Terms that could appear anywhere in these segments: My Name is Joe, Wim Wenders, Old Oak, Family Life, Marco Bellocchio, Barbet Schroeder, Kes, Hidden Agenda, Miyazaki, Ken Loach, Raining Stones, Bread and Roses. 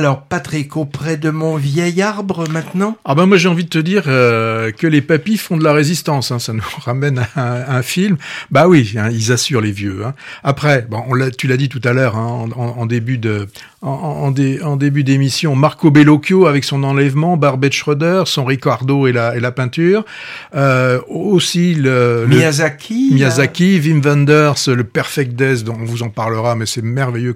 Alors, Patrick, auprès de mon vieil arbre, maintenant ? Ah ben moi, j'ai envie de te dire que les papis font de la résistance. Hein, ça nous ramène à un film. Bah oui, hein, ils assurent, les vieux. Hein. Après, bon, tu l'as dit tout à l'heure, hein, en début d'émission, Marco Bellocchio avec son enlèvement, Barbet Schroeder, son Ricardo et la peinture. Aussi le Miyazaki, Wim Wenders, le Perfect Death, dont on vous en parlera, mais c'est merveilleux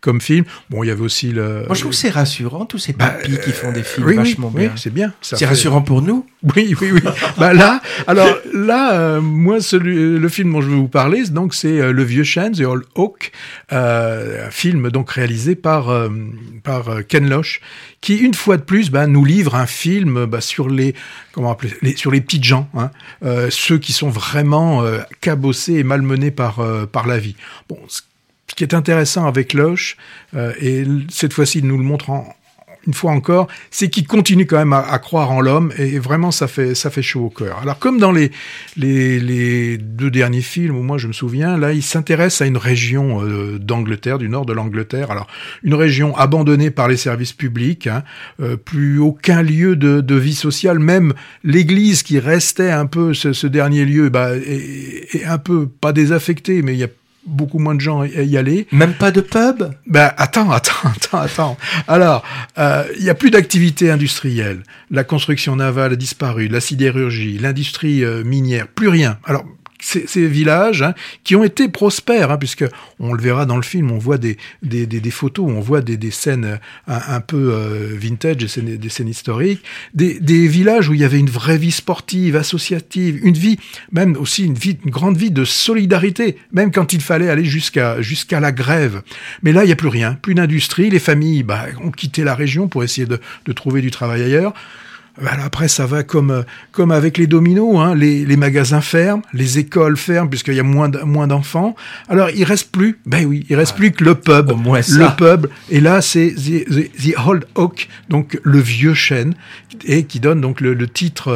comme film. Bon, il y avait aussi le... Moi, je trouve que c'est rassurant, tous ces papis qui font des films vachement bien. Oui, c'est bien. C'est rassurant pour nous. Oui. Moi, le film dont je vais vous parler, donc, c'est Le Vieux Chêne, The Old Oak, un film donc réalisé par Ken Loach, qui, une fois de plus, nous livre un film sur les petites gens, hein, ceux qui sont vraiment cabossés et malmenés par la vie. Bon, ce qui est intéressant avec Loach, et cette fois-ci, il nous le montre une fois encore, c'est qu'il continue quand même à croire en l'homme, et vraiment ça fait chaud au cœur. Alors comme dans les deux derniers films, où moi je me souviens, là il s'intéresse à une région d'Angleterre, du nord de l'Angleterre. Alors une région abandonnée par les services publics, hein, plus aucun lieu de vie sociale, même l'église qui restait un peu ce dernier lieu, est un peu pas désaffectée, mais il y a beaucoup moins de gens à y aller. Même pas de pub ? Attends. Alors, il n'y a plus d'activité industrielle. La construction navale a disparu, la sidérurgie, l'industrie minière, plus rien. Alors, ces villages, hein, qui ont été prospères, hein, puisque on le verra dans le film, on voit des photos, on voit des scènes un peu vintage, des scènes historiques, des villages où il y avait une vraie vie sportive, associative, une vie, même aussi une grande vie de solidarité, même quand il fallait aller jusqu'à la grève. Mais là, il n'y a plus rien, plus d'industrie, les familles ont quitté la région pour essayer de trouver du travail ailleurs. Après, ça va comme avec les dominos, hein, les magasins ferment, les écoles ferment, puisqu'il y a moins d'enfants. Alors, il reste plus, plus que le pub. Au moins ça. Le pub. Et là, c'est The Old Oak, donc le vieux chêne, et qui donne donc le titre,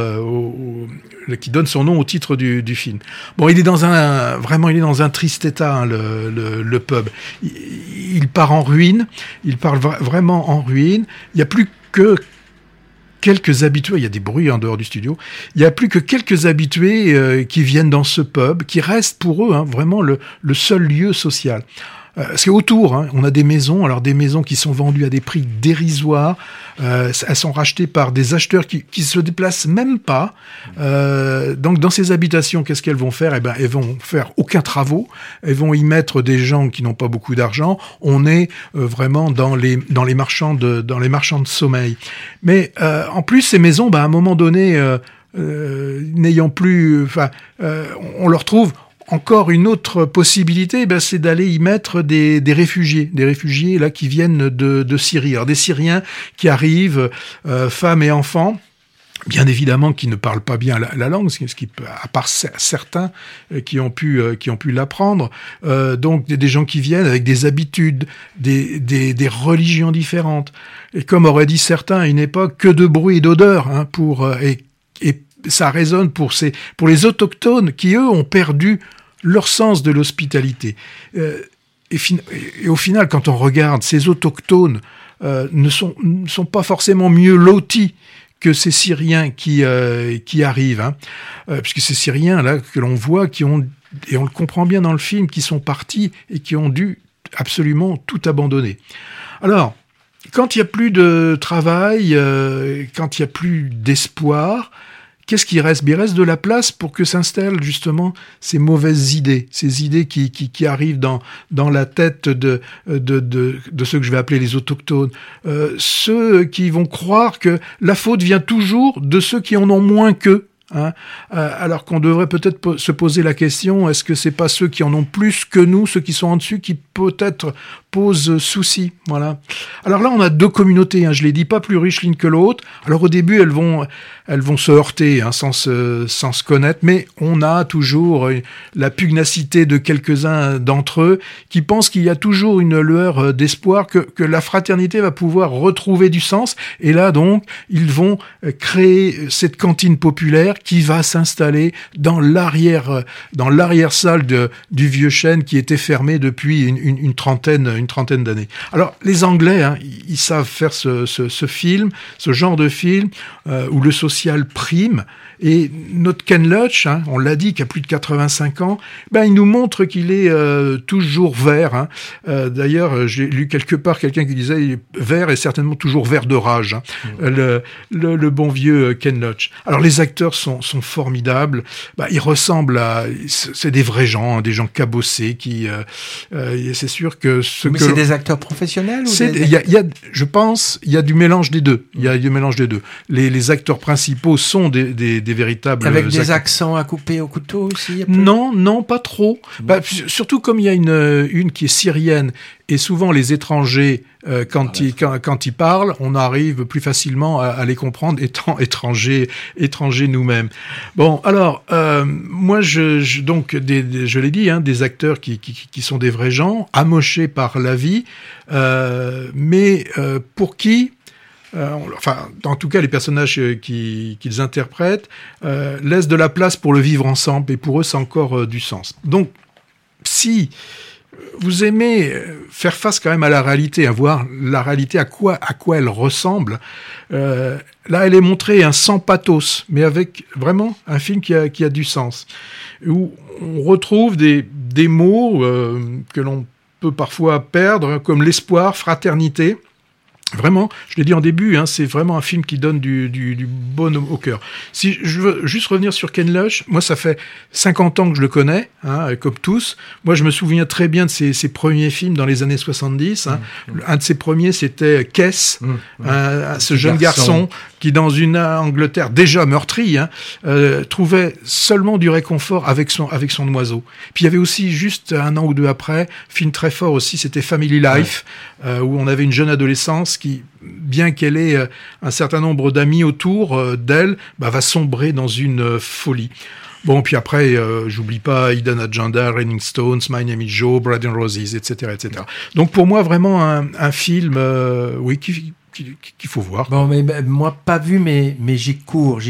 qui donne son nom au titre du film. Bon, il est dans un triste état, hein, le pub. Il part en ruine. Il part vraiment en ruine. Il n'y a plus que quelques habitués, il y a des bruits en dehors du studio, il n'y a plus que quelques habitués qui viennent dans ce pub, qui reste pour eux, hein, vraiment le seul lieu social. Parce qu'autour, hein, on a des maisons, alors des maisons qui sont vendues à des prix dérisoires, elles sont rachetées par des acheteurs qui se déplacent même pas. Donc dans ces habitations, qu'est-ce qu'elles vont faire ? Elles vont faire aucun travaux, elles vont y mettre des gens qui n'ont pas beaucoup d'argent. On est vraiment dans les marchands de sommeil. Mais en plus ces maisons, à un moment donné, n'ayant plus, on leur trouve encore une autre possibilité, c'est d'aller y mettre des réfugiés là qui viennent de Syrie. Alors des Syriens qui arrivent, femmes et enfants, bien évidemment qui ne parlent pas bien la langue, ce qui, à part certains qui ont pu l'apprendre, donc des gens qui viennent avec des habitudes, des religions différentes. Et comme auraient dit certains à une époque, que de bruit et d'odeur, hein, et ça résonne pour les autochtones qui, eux, ont perdu leur sens de l'hospitalité. Et au final, quand on regarde, ces autochtones ne sont pas forcément mieux lotis que ces Syriens qui arrivent, hein. Puisque ces Syriens, là, que l'on voit, et on le comprend bien dans le film, qui sont partis et qui ont dû absolument tout abandonner. Alors, quand il n'y a plus de travail, quand il n'y a plus d'espoir... Qu'est-ce qui reste ? Il reste de la place pour que s'installent justement ces mauvaises idées, ces idées qui arrivent dans la tête de ceux que je vais appeler les autochtones, ceux qui vont croire que la faute vient toujours de ceux qui en ont moins qu'eux, hein, alors qu'on devrait peut-être se poser la question, est-ce que c'est pas ceux qui en ont plus que nous, ceux qui sont en dessus, qui peut-être posent souci, voilà. Alors là, on a deux communautés, hein, je l'ai dit, pas plus riches l'une que l'autre. Alors au début, elles vont se heurter, hein, sans se connaître, mais on a toujours la pugnacité de quelques-uns d'entre eux qui pensent qu'il y a toujours une lueur d'espoir, que la fraternité va pouvoir retrouver du sens. Et là, donc, ils vont créer cette cantine populaire qui va s'installer dans l'arrière-salle du vieux chêne qui était fermé depuis une trentaine trentaine d'années. Alors, les Anglais, hein, ils savent faire ce genre de film où le social prime. Et notre Ken Loach, hein, on l'a dit, qui a plus de 85 ans, ben, il nous montre qu'il est toujours vert. Hein. D'ailleurs, j'ai lu quelque part quelqu'un qui disait il est vert et certainement toujours vert de rage. Hein. Le bon vieux Ken Loach. Alors, les acteurs sont formidables. Ben, ils ressemblent à... C'est des vrais gens, hein, des gens cabossés qui... c'est sûr que... c'est des acteurs professionnels ou je pense, il y a du mélange des deux. Il y a du mélange des deux. Les acteurs principaux sont des véritables... Avec des accents à couper au couteau aussi? Non, pas trop. Bah, surtout comme il y a une qui est syrienne, et souvent les étrangers, quand ils parlent, on arrive plus facilement à les comprendre étant étrangers nous-mêmes. Bon, alors, moi, je l'ai dit, hein, des acteurs qui sont des vrais gens, amochés par la vie, mais pour qui... Enfin, en tout cas, les personnages qu'ils interprètent laissent de la place pour le vivre ensemble et pour eux, c'est encore du sens. Donc, si vous aimez faire face quand même à la réalité, à voir la réalité, à quoi elle ressemble, là, elle est montrée sans pathos, mais avec vraiment un film qui a du sens, où on retrouve des mots que l'on peut parfois perdre, comme l'espoir, fraternité. Vraiment, je l'ai dit en début, hein, c'est vraiment un film qui donne du bon au cœur. Si je veux juste revenir sur Ken Loach, moi ça fait 50 ans que je le connais, hein, comme tous. Moi je me souviens très bien de ses premiers films dans les années 70. Hein. Un de ses premiers c'était Kes, ce jeune garçon qui dans une Angleterre déjà meurtrie trouvait seulement du réconfort avec son oiseau. Puis il y avait aussi juste un an ou deux après, film très fort aussi, c'était Family Life, où on avait une jeune adolescente qui, bien qu'elle ait un certain nombre d'amis autour d'elle, bah, va sombrer dans une folie. Bon, puis après, j'oublie pas Hidden Agenda, Raining Stones, My Name is Joe, Bread and Roses, etc., etc. Donc pour moi, vraiment un film, oui, qu'il faut voir. Bon, mais moi pas vu, mais j'y cours.